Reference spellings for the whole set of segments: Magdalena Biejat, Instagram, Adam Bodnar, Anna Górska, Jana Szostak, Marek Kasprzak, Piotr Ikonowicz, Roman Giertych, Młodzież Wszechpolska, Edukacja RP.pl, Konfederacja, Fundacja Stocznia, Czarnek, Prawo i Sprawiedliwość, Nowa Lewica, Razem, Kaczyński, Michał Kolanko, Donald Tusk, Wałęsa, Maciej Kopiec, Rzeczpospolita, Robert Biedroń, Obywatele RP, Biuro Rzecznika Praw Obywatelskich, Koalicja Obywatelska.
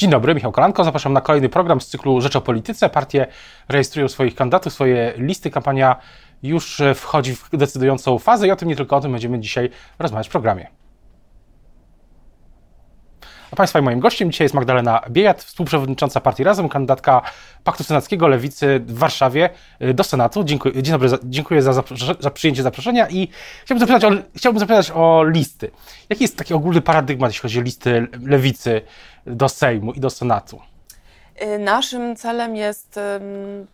Dzień dobry, Michał Kolanko. Zapraszam na kolejny program z cyklu Rzecz o Polityce. Partie rejestrują swoich kandydatów, swoje listy. Kampania już wchodzi w decydującą fazę i o tym, nie tylko o tym, będziemy dzisiaj rozmawiać w programie. A Państwa i moim gościem dzisiaj jest Magdalena Biejat, współprzewodnicząca partii Razem, kandydatka Paktu Senackiego Lewicy w Warszawie do Senatu. Dziękuję, dzień dobry, dziękuję za przyjęcie zaproszenia i chciałbym zapytać o listy. Jaki jest taki ogólny paradygmat, jeśli chodzi o listy Lewicy do Sejmu i do Senatu? Naszym celem jest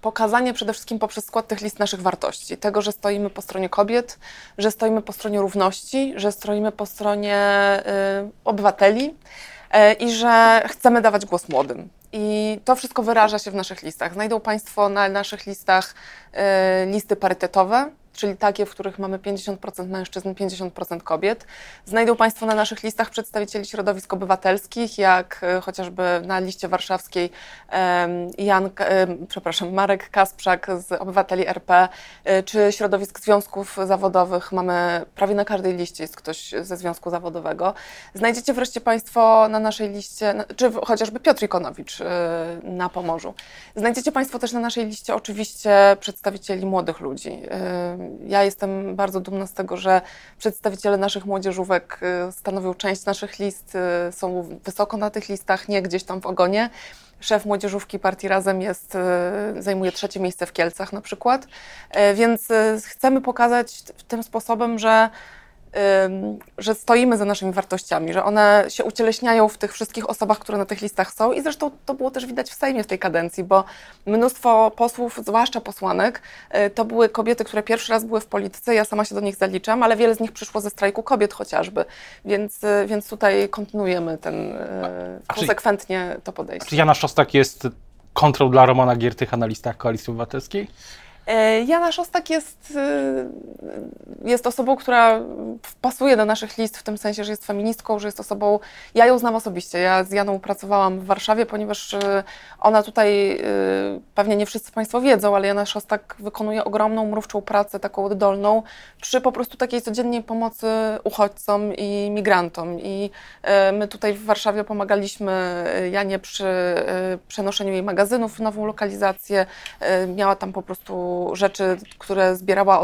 pokazanie przede wszystkim poprzez skład tych list naszych wartości. Tego, że stoimy po stronie kobiet, że stoimy po stronie równości, że stoimy po stronie obywateli i że chcemy dawać głos młodym. I to wszystko wyraża się w naszych listach. Znajdą Państwo na naszych listach listy parytetowe, czyli takie, w których mamy 50% mężczyzn, 50% kobiet. Znajdą Państwo na naszych listach przedstawicieli środowisk obywatelskich, jak chociażby na liście warszawskiej Marek Kasprzak z Obywateli RP, czy środowisk związków zawodowych. Mamy prawie na każdej liście jest ktoś ze związku zawodowego. Znajdziecie wreszcie Państwo na naszej liście, czy chociażby Piotr Ikonowicz na Pomorzu. Znajdziecie Państwo też na naszej liście oczywiście przedstawicieli młodych ludzi. Ja jestem bardzo dumna z tego, że przedstawiciele naszych młodzieżówek stanowią część naszych list, są wysoko na tych listach, nie gdzieś tam w ogonie. Szef młodzieżówki partii Razem zajmuje 3. miejsce w Kielcach na przykład. Więc chcemy pokazać tym sposobem, że stoimy za naszymi wartościami, że one się ucieleśniają w tych wszystkich osobach, które na tych listach są i zresztą to było też widać w Sejmie w tej kadencji, bo mnóstwo posłów, zwłaszcza posłanek, to były kobiety, które pierwszy raz były w polityce, ja sama się do nich zaliczam, ale wiele z nich przyszło ze strajku kobiet chociażby, więc tutaj kontynuujemy konsekwentnie to podejście. Czy Jana Szostak jest kontrą dla Romana Giertycha na listach Koalicji Obywatelskiej? Jana Szostak jest osobą, która pasuje do naszych list w tym sensie, że jest feministką, że jest osobą... Ja ją znam osobiście, ja z Janą pracowałam w Warszawie, ponieważ ona tutaj, pewnie nie wszyscy Państwo wiedzą, ale Jana Szostak wykonuje ogromną, mrówczą pracę, taką oddolną, przy po prostu takiej codziennej pomocy uchodźcom i migrantom. I my tutaj w Warszawie pomagaliśmy Janie przy przenoszeniu jej magazynów w nową lokalizację. Miała tam po prostu rzeczy, które zbierała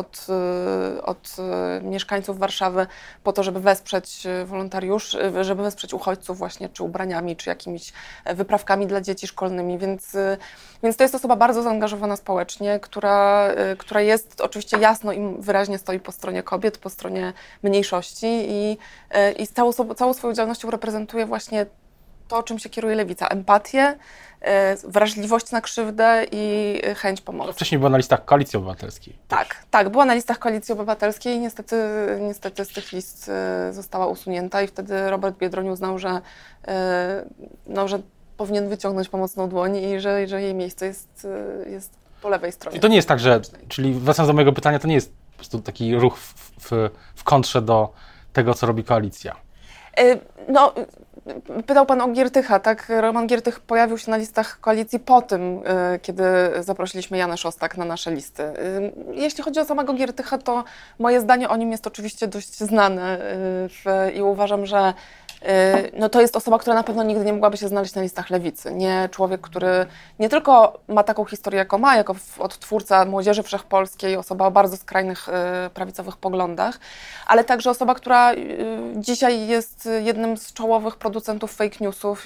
od mieszkańców Warszawy po to, żeby wesprzeć wolontariuszy, żeby wesprzeć uchodźców właśnie, czy ubraniami, czy jakimiś wyprawkami dla dzieci szkolnymi, więc to jest osoba bardzo zaangażowana społecznie, która jest oczywiście jasno i wyraźnie stoi po stronie kobiet, po stronie mniejszości i całą swoją działalnością reprezentuje właśnie to, czym się kieruje Lewica. Empatię, wrażliwość na krzywdę i chęć pomocy. Wcześniej była na listach Koalicji Obywatelskiej. Tak, była na listach Koalicji Obywatelskiej i niestety z tych list została usunięta i wtedy Robert Biedroń uznał, że powinien wyciągnąć pomocną dłoń i że jej miejsce jest po lewej stronie. I to nie jest tak, czyli wracając do mojego pytania, to nie jest po prostu taki ruch w kontrze do tego, co robi koalicja. No, pytał Pan o Giertycha, tak? Roman Giertych pojawił się na listach koalicji po tym, kiedy zaprosiliśmy Janę Szostak na nasze listy. Jeśli chodzi o samego Giertycha, to moje zdanie o nim jest oczywiście dość znane i uważam, że to jest osoba, która na pewno nigdy nie mogłaby się znaleźć na listach Lewicy. Nie człowiek, który nie tylko ma taką historię, jako odtwórca Młodzieży Wszechpolskiej, osoba o bardzo skrajnych prawicowych poglądach, ale także osoba, która dzisiaj jest jednym z czołowych producentów fake newsów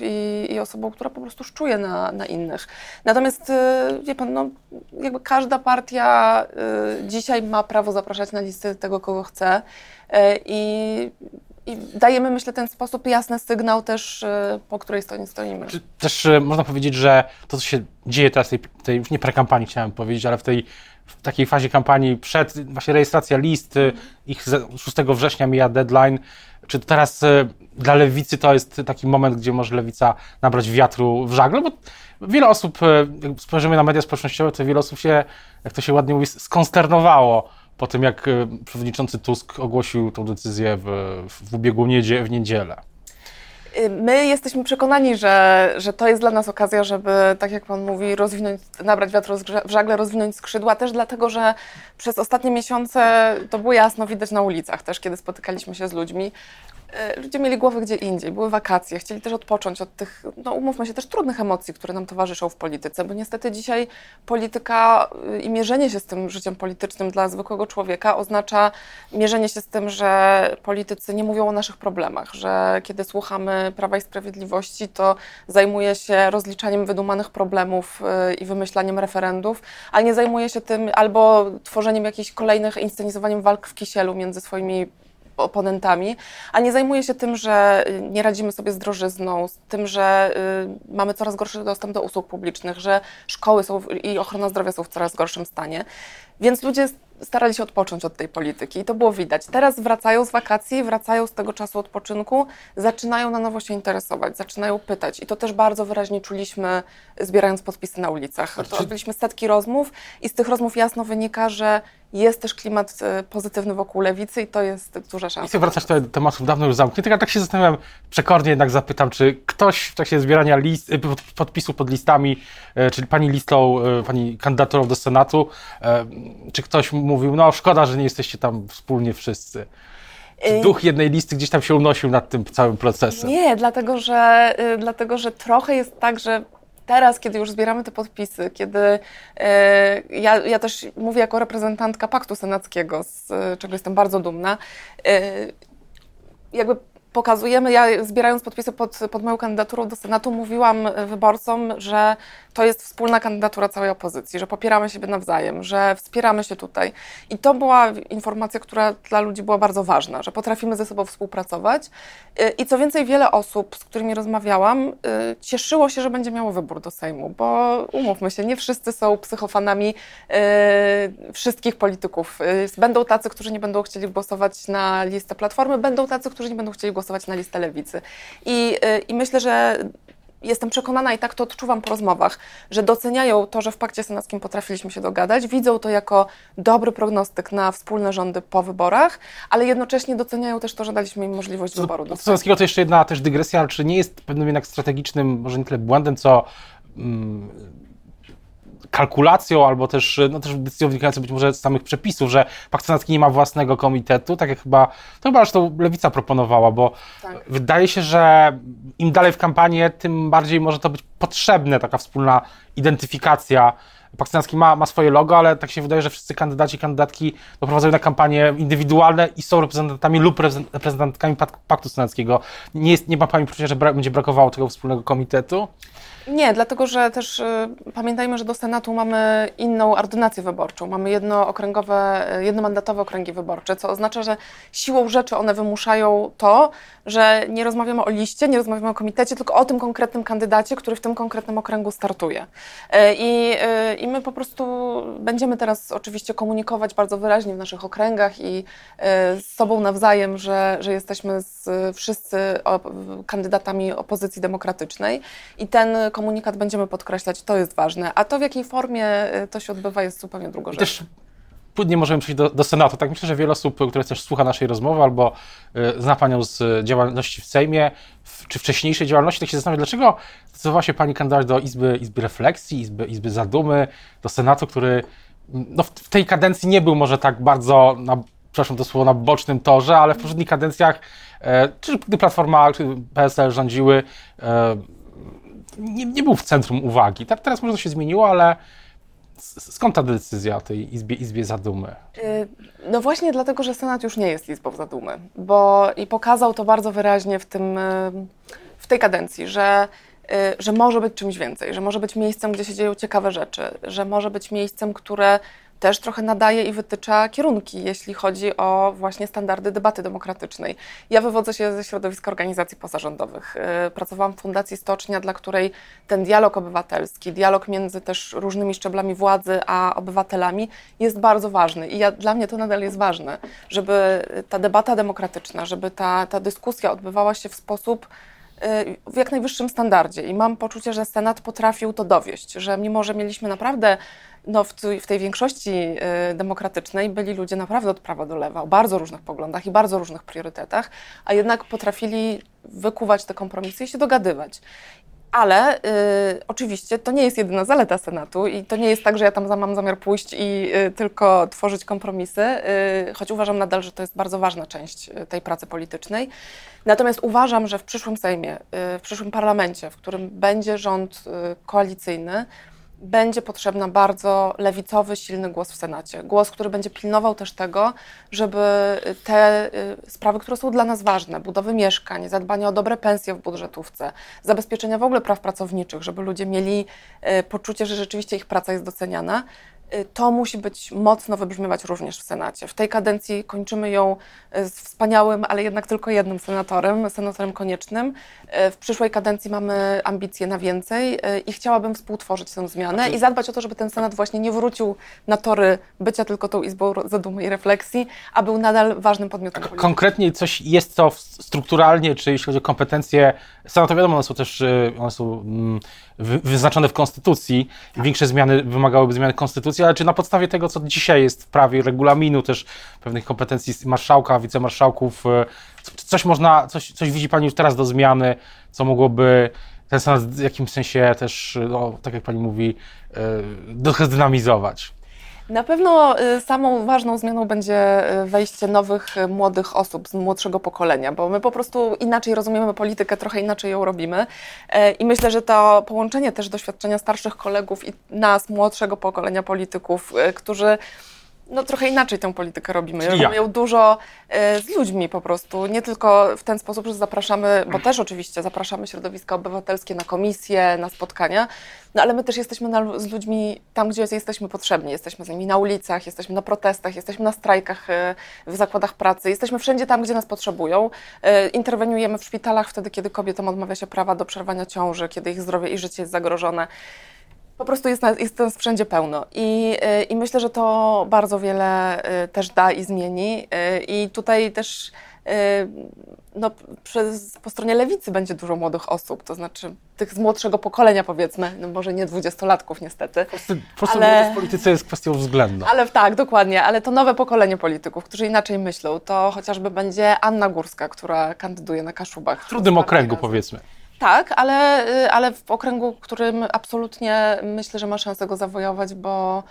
i osobą, która po prostu szczuje na innych. Natomiast, wie Pan, jakby każda partia dzisiaj ma prawo zapraszać na listy tego, kogo chce i dajemy, myślę, ten sposób jasny sygnał też, po której stronie stoimy. Też można powiedzieć, że to, co się dzieje teraz tej już nie prekampanii chciałem powiedzieć, ale w takiej fazie kampanii przed, właśnie rejestracja list, ich 6 września mija deadline. Czy to teraz dla Lewicy to jest taki moment, gdzie może Lewica nabrać wiatru w żagle? Bo wiele osób, jak spojrzymy na media społecznościowe, to wiele osób się, jak to się ładnie mówi, skonsternowało po tym, jak przewodniczący Tusk ogłosił tę decyzję w ubiegłą niedzielę. My jesteśmy przekonani, że to jest dla nas okazja, żeby, tak jak Pan mówi, nabrać wiatru w żagle, rozwinąć skrzydła, też dlatego, że przez ostatnie miesiące to było jasno widać na ulicach też, kiedy spotykaliśmy się z ludźmi. ludzie mieli głowę gdzie indziej, były wakacje, chcieli też odpocząć od tych, no umówmy się, też trudnych emocji, które nam towarzyszą w polityce, bo niestety dzisiaj polityka i mierzenie się z tym życiem politycznym dla zwykłego człowieka oznacza mierzenie się z tym, że politycy nie mówią o naszych problemach, że kiedy słuchamy Prawa i Sprawiedliwości, to zajmuje się rozliczaniem wydumanych problemów i wymyślaniem referendów, a nie zajmuje się tym albo tworzeniem jakichś kolejnych, inscenizowaniem walk w kisielu między swoimi oponentami, a nie zajmuje się tym, że nie radzimy sobie z drożyzną, z tym, że mamy coraz gorszy dostęp do usług publicznych, że szkoły są i ochrona zdrowia są w coraz gorszym stanie. Więc ludzie starali się odpocząć od tej polityki i to było widać. Teraz wracają z wakacji, wracają z tego czasu odpoczynku, zaczynają na nowo się interesować, zaczynają pytać i to też bardzo wyraźnie czuliśmy, zbierając podpisy na ulicach. To odbyliśmy setki rozmów i z tych rozmów jasno wynika, że jest też klimat pozytywny wokół lewicy i to jest duża szansa. I ty wracasz do tematów dawno już zamkniętych, ale tak się zastanawiam, przekornie jednak zapytam, czy ktoś w trakcie zbierania podpisów pod listami, czyli pani listą, pani kandydaturą do Senatu, czy ktoś mówił, no szkoda, że nie jesteście tam wspólnie wszyscy. Duch jednej listy gdzieś tam się unosił nad tym całym procesem. Nie, dlatego że trochę jest tak, że teraz, kiedy już zbieramy te podpisy, kiedy ja też mówię jako reprezentantka Paktu Senackiego, z czego jestem bardzo dumna, jakby pokazujemy, ja zbierając podpisy pod moją kandydaturą do Senatu mówiłam wyborcom, że to jest wspólna kandydatura całej opozycji, że popieramy siebie nawzajem, że wspieramy się tutaj. I to była informacja, która dla ludzi była bardzo ważna, że potrafimy ze sobą współpracować. I co więcej, wiele osób, z którymi rozmawiałam, cieszyło się, że będzie miało wybór do Sejmu, bo umówmy się, nie wszyscy są psychofanami wszystkich polityków. Będą tacy, którzy nie będą chcieli głosować na listę Platformy, będą tacy, którzy nie będą chcieli głosować na listę Lewicy. I myślę, że jestem przekonana i tak to odczuwam po rozmowach, że doceniają to, że w Pakcie Senackim potrafiliśmy się dogadać, widzą to jako dobry prognostyk na wspólne rządy po wyborach, ale jednocześnie doceniają też to, że daliśmy im możliwość wyboru. Do Senackiego to jeszcze jedna też dygresja, ale czy nie jest pewnym jednak strategicznym, może nie tyle błędem, co kalkulacją albo też decyzją wynikającą być może z samych przepisów, że Pakt Senacki nie ma własnego komitetu, tak jak chyba zresztą Lewica proponowała, bo tak. Wydaje się, że im dalej w kampanię, tym bardziej może to być potrzebne, taka wspólna identyfikacja. Pakt Senacki ma swoje logo, ale tak się wydaje, że wszyscy kandydaci i kandydatki doprowadzają na kampanie indywidualne i są reprezentantami lub reprezentantkami Paktu Senackiego. Nie ma pani poczucia, że będzie brakowało tego wspólnego komitetu? Nie, dlatego że też pamiętajmy, że do Senatu mamy inną ordynację wyborczą. Mamy jednomandatowe okręgi wyborcze, co oznacza, że siłą rzeczy one wymuszają to, że nie rozmawiamy o liście, nie rozmawiamy o komitecie, tylko o tym konkretnym kandydacie, który w tym konkretnym okręgu startuje. I my po prostu będziemy teraz oczywiście komunikować bardzo wyraźnie w naszych okręgach i z sobą nawzajem, że jesteśmy wszyscy kandydatami opozycji demokratycznej i ten komunikat będziemy podkreślać, to jest ważne, a to w jakiej formie to się odbywa jest zupełnie drugorzędne. Płynnie możemy przejść do Senatu. Tak myślę, że wiele osób, które też słucha naszej rozmowy albo zna panią z działalności w Sejmie, czy wcześniejszej działalności, tak się zastanawia, dlaczego zdecydowała się pani kandydat do Izby Refleksji, Izby Zadumy, do Senatu, który w tej kadencji nie był może tak bardzo, przepraszam to słowo, na bocznym torze, ale w poprzednich kadencjach, czy gdy Platforma, czy PSL rządziły, nie był w centrum uwagi. Tak, teraz może to się zmieniło, ale skąd ta decyzja o tej Izbie Zadumy? No właśnie dlatego, że Senat już nie jest Izbą Zadumy, bo i pokazał to bardzo wyraźnie w tej kadencji, że może być czymś więcej, że może być miejscem, gdzie się dzieją ciekawe rzeczy, że może być miejscem, które też trochę nadaje i wytycza kierunki, jeśli chodzi o właśnie standardy debaty demokratycznej. Ja wywodzę się ze środowiska organizacji pozarządowych. Pracowałam w Fundacji Stocznia, dla której ten dialog obywatelski, dialog między też różnymi szczeblami władzy a obywatelami jest bardzo ważny. I dla mnie to nadal jest ważne, żeby ta debata demokratyczna, żeby ta dyskusja odbywała się w sposób w jak najwyższym standardzie i mam poczucie, że Senat potrafił to dowieść, że mimo, że mieliśmy naprawdę w tej większości demokratycznej byli ludzie naprawdę od prawa do lewa, o bardzo różnych poglądach i bardzo różnych priorytetach, a jednak potrafili wykuwać te kompromisy i się dogadywać. Ale oczywiście to nie jest jedyna zaleta Senatu i to nie jest tak, że ja tam mam zamiar pójść i tylko tworzyć kompromisy, choć uważam nadal, że to jest bardzo ważna część tej pracy politycznej. Natomiast uważam, że w przyszłym Sejmie, w przyszłym parlamencie, w którym będzie rząd koalicyjny, będzie potrzebna bardzo lewicowy, silny głos w Senacie. Głos, który będzie pilnował też tego, żeby te sprawy, które są dla nas ważne, budowy mieszkań, zadbanie o dobre pensje w budżetówce, zabezpieczenia w ogóle praw pracowniczych, żeby ludzie mieli poczucie, że rzeczywiście ich praca jest doceniana, to musi być mocno wybrzmiewać również w Senacie. W tej kadencji kończymy ją z wspaniałym, ale jednak tylko jednym senatorem, senatorem Koniecznym. W przyszłej kadencji mamy ambicje na więcej i chciałabym współtworzyć tę zmianę i zadbać o to, żeby ten Senat właśnie nie wrócił na tory bycia tylko tą Izbą Zadumy i Refleksji, a był nadal ważnym podmiotem politycznym. Konkretnie coś jest to strukturalnie, czy jeśli chodzi o kompetencje Senatu, wiadomo, one są też wyznaczone w Konstytucji. Tak. Większe zmiany wymagałyby zmiany Konstytucji, ale czy na podstawie tego, co dzisiaj jest w prawie, regulaminu, też pewnych kompetencji marszałka, wicemarszałków, coś widzi Pani już teraz do zmiany, co mogłoby ten Senat w jakimś sensie też, no, tak jak Pani mówi, trochę zdynamizować? Na pewno samą ważną zmianą będzie wejście nowych, młodych osób z młodszego pokolenia, bo my po prostu inaczej rozumiemy politykę, trochę inaczej ją robimy i myślę, że to połączenie też doświadczenia starszych kolegów i nas, młodszego pokolenia polityków, którzy trochę inaczej tę politykę robimy. Robimy ją dużo z ludźmi po prostu. Nie tylko w ten sposób, że zapraszamy, bo też oczywiście zapraszamy środowiska obywatelskie na komisje, na spotkania, ale my też jesteśmy z ludźmi tam, gdzie jesteśmy potrzebni. Jesteśmy z nimi na ulicach, jesteśmy na protestach, jesteśmy na strajkach w zakładach pracy, jesteśmy wszędzie tam, gdzie nas potrzebują. Interweniujemy w szpitalach wtedy, kiedy kobietom odmawia się prawa do przerwania ciąży, kiedy ich zdrowie i życie jest zagrożone. Po prostu jest tam wszędzie pełno i myślę, że to bardzo wiele też da i zmieni i tutaj też po stronie lewicy będzie dużo młodych osób, to znaczy tych z młodszego pokolenia, powiedzmy, może nie dwudziestolatków niestety. Po prostu młodość w polityce jest kwestią względną. Ale tak, dokładnie, ale to nowe pokolenie polityków, którzy inaczej myślą, to chociażby będzie Anna Górska, która kandyduje na Kaszubach. W trudnym okręgu powiedzmy. Tak, ale w okręgu, którym absolutnie myślę, że ma szansę go zawojować, bo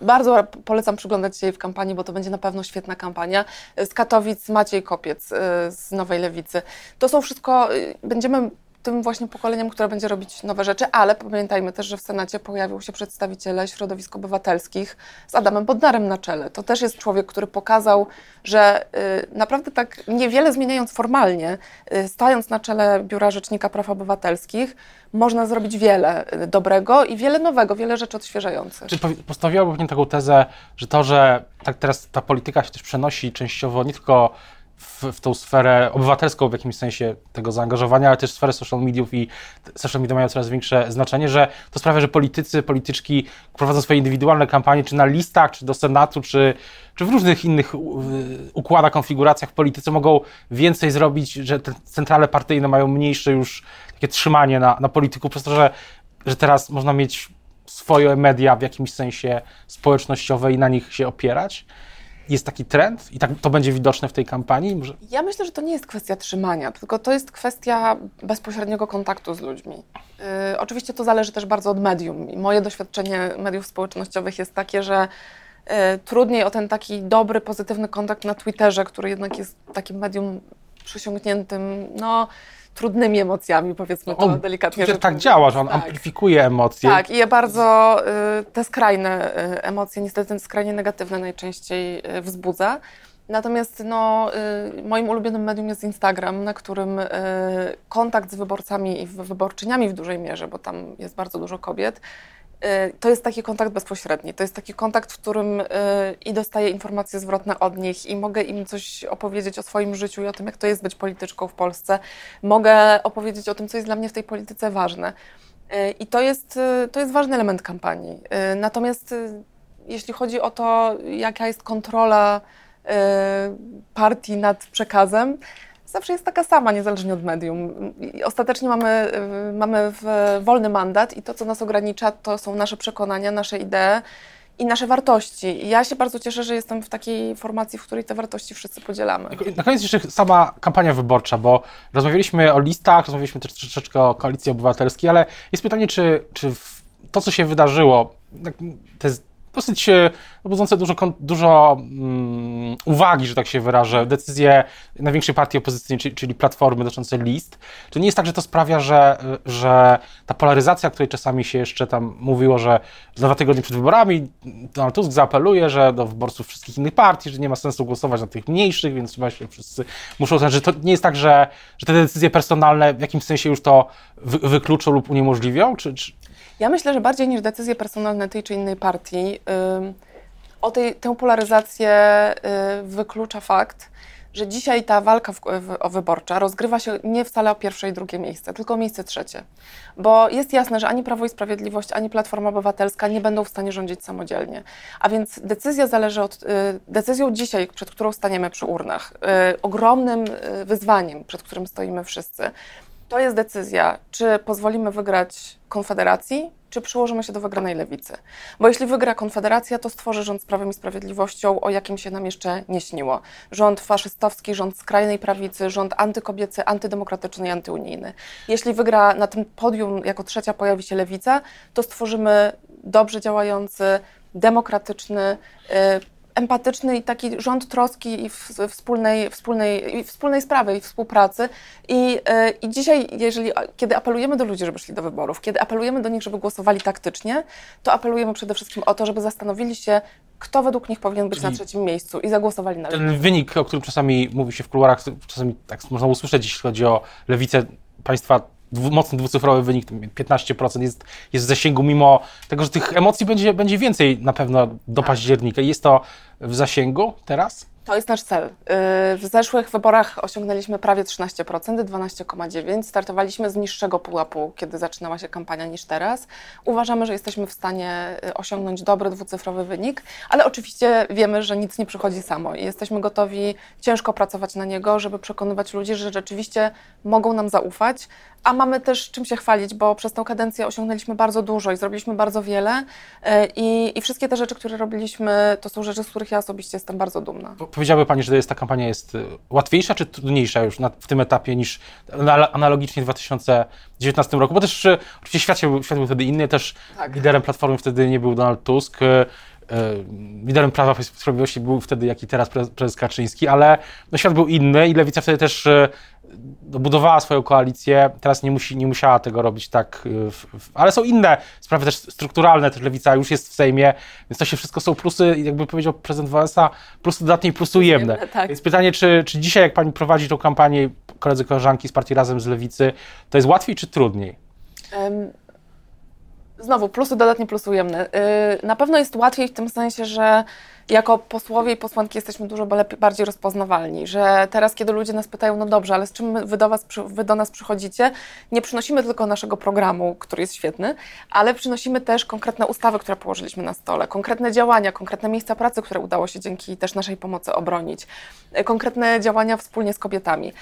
bardzo polecam przyglądać się jej w kampanii, bo to będzie na pewno świetna kampania. Z Katowic Maciej Kopiec z Nowej Lewicy. To są wszystko, będziemy tym właśnie pokoleniem, które będzie robić nowe rzeczy, ale pamiętajmy też, że w Senacie pojawił się przedstawiciele środowisk obywatelskich z Adamem Bodnarem na czele. To też jest człowiek, który pokazał, że naprawdę tak niewiele zmieniając formalnie, stając na czele Biura Rzecznika Praw Obywatelskich, można zrobić wiele dobrego i wiele nowego, wiele rzeczy odświeżających. Czy postawiłaby Pani taką tezę, że to, że tak teraz ta polityka się też przenosi częściowo nie tylko w tą sferę obywatelską w jakimś sensie tego zaangażowania, ale też sferę social mediów i social media mają coraz większe znaczenie, że to sprawia, że politycy, polityczki prowadzą swoje indywidualne kampanie, czy na listach, czy do Senatu, czy w różnych innych układach, konfiguracjach politycy mogą więcej zrobić, że te centrale partyjne mają mniejsze już takie trzymanie na polityku, przez to, że teraz można mieć swoje media w jakimś sensie społecznościowe i na nich się opierać? Jest taki trend i tak to będzie widoczne w tej kampanii? Może? Ja myślę, że to nie jest kwestia trzymania, tylko to jest kwestia bezpośredniego kontaktu z ludźmi. Oczywiście to zależy też bardzo od medium i moje doświadczenie mediów społecznościowych jest takie, że trudniej o ten taki dobry, pozytywny kontakt na Twitterze, który jednak jest takim medium przysiągniętym, trudnymi emocjami, powiedzmy to delikatnie. Twitter tak działa, że on amplifikuje emocje. Tak, i je bardzo te skrajne emocje, niestety skrajnie negatywne najczęściej wzbudza. Natomiast moim ulubionym medium jest Instagram, na którym kontakt z wyborcami i wyborczyniami w dużej mierze, bo tam jest bardzo dużo kobiet, to jest taki kontakt bezpośredni, to jest taki kontakt, w którym i dostaję informacje zwrotne od nich i mogę im coś opowiedzieć o swoim życiu i o tym, jak to jest być polityczką w Polsce. Mogę opowiedzieć o tym, co jest dla mnie w tej polityce ważne. I to jest ważny element kampanii. Natomiast jeśli chodzi o to, jaka jest kontrola partii nad przekazem, zawsze jest taka sama, niezależnie od medium. Ostatecznie mamy wolny mandat i to, co nas ogranicza, to są nasze przekonania, nasze idee i nasze wartości. I ja się bardzo cieszę, że jestem w takiej formacji, w której te wartości wszyscy podzielamy. Na koniec jeszcze sama kampania wyborcza, bo rozmawialiśmy o listach, rozmawialiśmy też troszeczkę o Koalicji Obywatelskiej, ale jest pytanie, czy to, co się wydarzyło, te dosyć budzące dużo uwagi, że tak się wyrażę, decyzje największej partii opozycyjnej, czyli Platformy dotyczące list, to nie jest tak, że to sprawia, że ta polaryzacja, o której czasami się jeszcze tam mówiło, że za 2 tygodnie przed wyborami Donald Tusk zaapeluje, że do wyborców wszystkich innych partii, że nie ma sensu głosować na tych mniejszych, więc chyba się wszyscy muszą znać, że to nie jest tak, że te decyzje personalne w jakimś sensie już to wykluczą lub uniemożliwią, czy... Ja myślę, że bardziej niż decyzje personalne tej czy innej partii, tę polaryzację wyklucza fakt, że dzisiaj ta walka wyborcza rozgrywa się nie wcale o pierwsze i drugie miejsce, tylko o miejsce trzecie. Bo jest jasne, że ani Prawo i Sprawiedliwość, ani Platforma Obywatelska nie będą w stanie rządzić samodzielnie. A więc decyzja zależy od... Decyzją dzisiaj, przed którą staniemy przy urnach, ogromnym wyzwaniem, przed którym stoimy wszyscy, to jest decyzja, czy pozwolimy wygrać Konfederacji, czy przyłożymy się do wygranej Lewicy. Bo jeśli wygra Konfederacja, to stworzy rząd z Prawem i Sprawiedliwością, o jakim się nam jeszcze nie śniło. Rząd faszystowski, rząd skrajnej prawicy, rząd antykobiecy, antydemokratyczny i antyunijny. Jeśli wygra na tym podium, jako trzecia pojawi się Lewica, to stworzymy dobrze działający, demokratyczny, empatyczny i taki rząd troski i wspólnej sprawy i współpracy. I dzisiaj, kiedy apelujemy do ludzi, żeby szli do wyborów, kiedy apelujemy do nich, żeby głosowali taktycznie, to apelujemy przede wszystkim o to, żeby zastanowili się, kto według nich powinien być na trzecim miejscu i zagłosowali na Lewicę. Ten wynik, o którym czasami mówi się w kuluarach, czasami tak można usłyszeć, jeśli chodzi o Lewicę państwa, mocny dwucyfrowy wynik, 15% jest w zasięgu, mimo tego, że tych emocji będzie więcej na pewno do października. Jest to w zasięgu teraz? To jest nasz cel. W zeszłych wyborach osiągnęliśmy prawie 13%, 12,9%. Startowaliśmy z niższego pułapu, kiedy zaczynała się kampania, niż teraz. Uważamy, że jesteśmy w stanie osiągnąć dobry dwucyfrowy wynik, ale oczywiście wiemy, że nic nie przychodzi samo i jesteśmy gotowi ciężko pracować na niego, żeby przekonywać ludzi, że rzeczywiście mogą nam zaufać, a mamy też czym się chwalić, bo przez tę kadencję osiągnęliśmy bardzo dużo i zrobiliśmy bardzo wiele i wszystkie te rzeczy, które robiliśmy, to są rzeczy, z których ja osobiście jestem bardzo dumna. Powiedziałaby Pani, że ta kampania jest łatwiejsza czy trudniejsza już w tym etapie niż analogicznie w 2019 roku? Bo też oczywiście świat był wtedy inny, też tak. Liderem Platformy wtedy nie był Donald Tusk, liderem Prawa i Sprawiedliwości był wtedy, jak i teraz, prezes Kaczyński, ale świat był inny i Lewica wtedy też budowała swoją koalicję, teraz nie musiała tego robić tak, ale są inne sprawy też strukturalne, też Lewica już jest w Sejmie, więc to się wszystko są plusy, jakby powiedział prezydent Wałęsa, plus dodatnie i plus ujemne. Tak. Więc pytanie, czy dzisiaj, jak Pani prowadzi tą kampanię, koledzy, koleżanki z partii Razem, z Lewicy, to jest łatwiej czy trudniej? Znowu, plusy dodatnie, plus ujemne. Na pewno jest łatwiej w tym sensie, że jako posłowie i posłanki jesteśmy dużo bardziej rozpoznawalni, że teraz, kiedy ludzie nas pytają, no dobrze, ale z czym wy do nas przychodzicie, nie przynosimy tylko naszego programu, który jest świetny, ale przynosimy też konkretne ustawy, które położyliśmy na stole, konkretne działania, konkretne miejsca pracy, które udało się dzięki też naszej pomocy obronić, konkretne działania wspólnie z kobietami.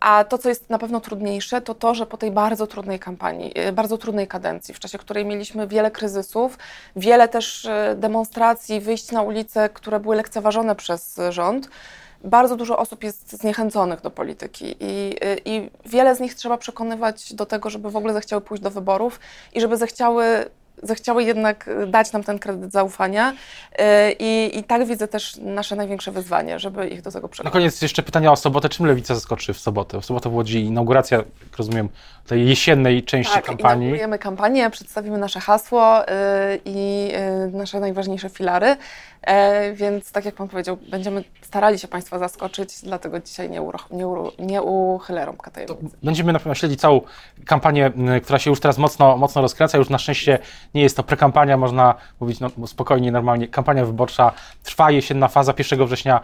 A to, co jest na pewno trudniejsze, to to, że po tej bardzo trudnej kampanii, bardzo trudnej kadencji, w czasie której mieliśmy wiele kryzysów, wiele też demonstracji, wyjść na ulice, które były lekceważone przez rząd, bardzo dużo osób jest zniechęconych do polityki i wiele z nich trzeba przekonywać do tego, żeby w ogóle zechciały pójść do wyborów i żeby zechciały jednak dać nam ten kredyt zaufania i tak widzę też nasze największe wyzwanie, żeby ich do tego przekonać. Na koniec jeszcze pytania o sobotę. Czym Lewica zaskoczy w sobotę? W sobotę w Łodzi inauguracja, jak rozumiem, tej jesiennej części kampanii. Inaugurujemy kampanię, przedstawimy nasze hasło i nasze najważniejsze filary, więc tak jak Pan powiedział, będziemy starali się Państwa zaskoczyć, dlatego dzisiaj nie uchylę rąbka tajemnicy. Będziemy na pewno śledzić całą kampanię, która się już teraz mocno rozkręca, już na szczęście nie jest to prekampania, można mówić spokojnie, normalnie. Kampania wyborcza trwa, jesienna faza. 1 września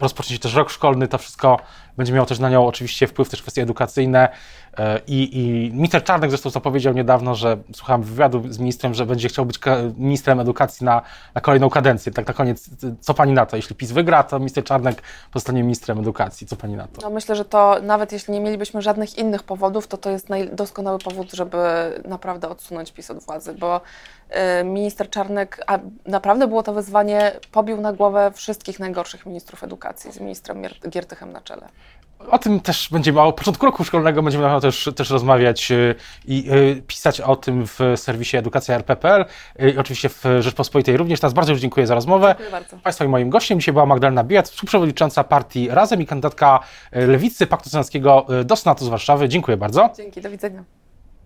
rozpocznie się też rok szkolny, to wszystko będzie miało też na nią oczywiście wpływ, też kwestie edukacyjne. I minister Czarnek zresztą co powiedział niedawno, że słuchałem wywiadu z ministrem, że będzie chciał być ministrem edukacji na kolejną kadencję. Tak na koniec, co pani na to? Jeśli PiS wygra, to minister Czarnek zostanie ministrem edukacji. Co pani na to? No myślę, że to nawet jeśli nie mielibyśmy żadnych innych powodów, to jest doskonały powód, żeby naprawdę odsunąć PiS od władzy, bo minister Czarnek, a naprawdę było to wyzwanie, pobił na głowę wszystkich najgorszych ministrów edukacji z ministrem Giertychem na czele. O tym też będziemy, o początku roku szkolnego będziemy na pewno też rozmawiać i pisać o tym w serwisie Edukacja RP.pl i oczywiście w Rzeczpospolitej również. Teraz bardzo już dziękuję za rozmowę. Dziękuję bardzo. Państwa i moim gościem dzisiaj była Magdalena Biejat, współprzewodnicząca partii Razem i kandydatka Lewicy Paktu Senackiego do Senatu z Warszawy. Dziękuję bardzo. Dzięki, do widzenia.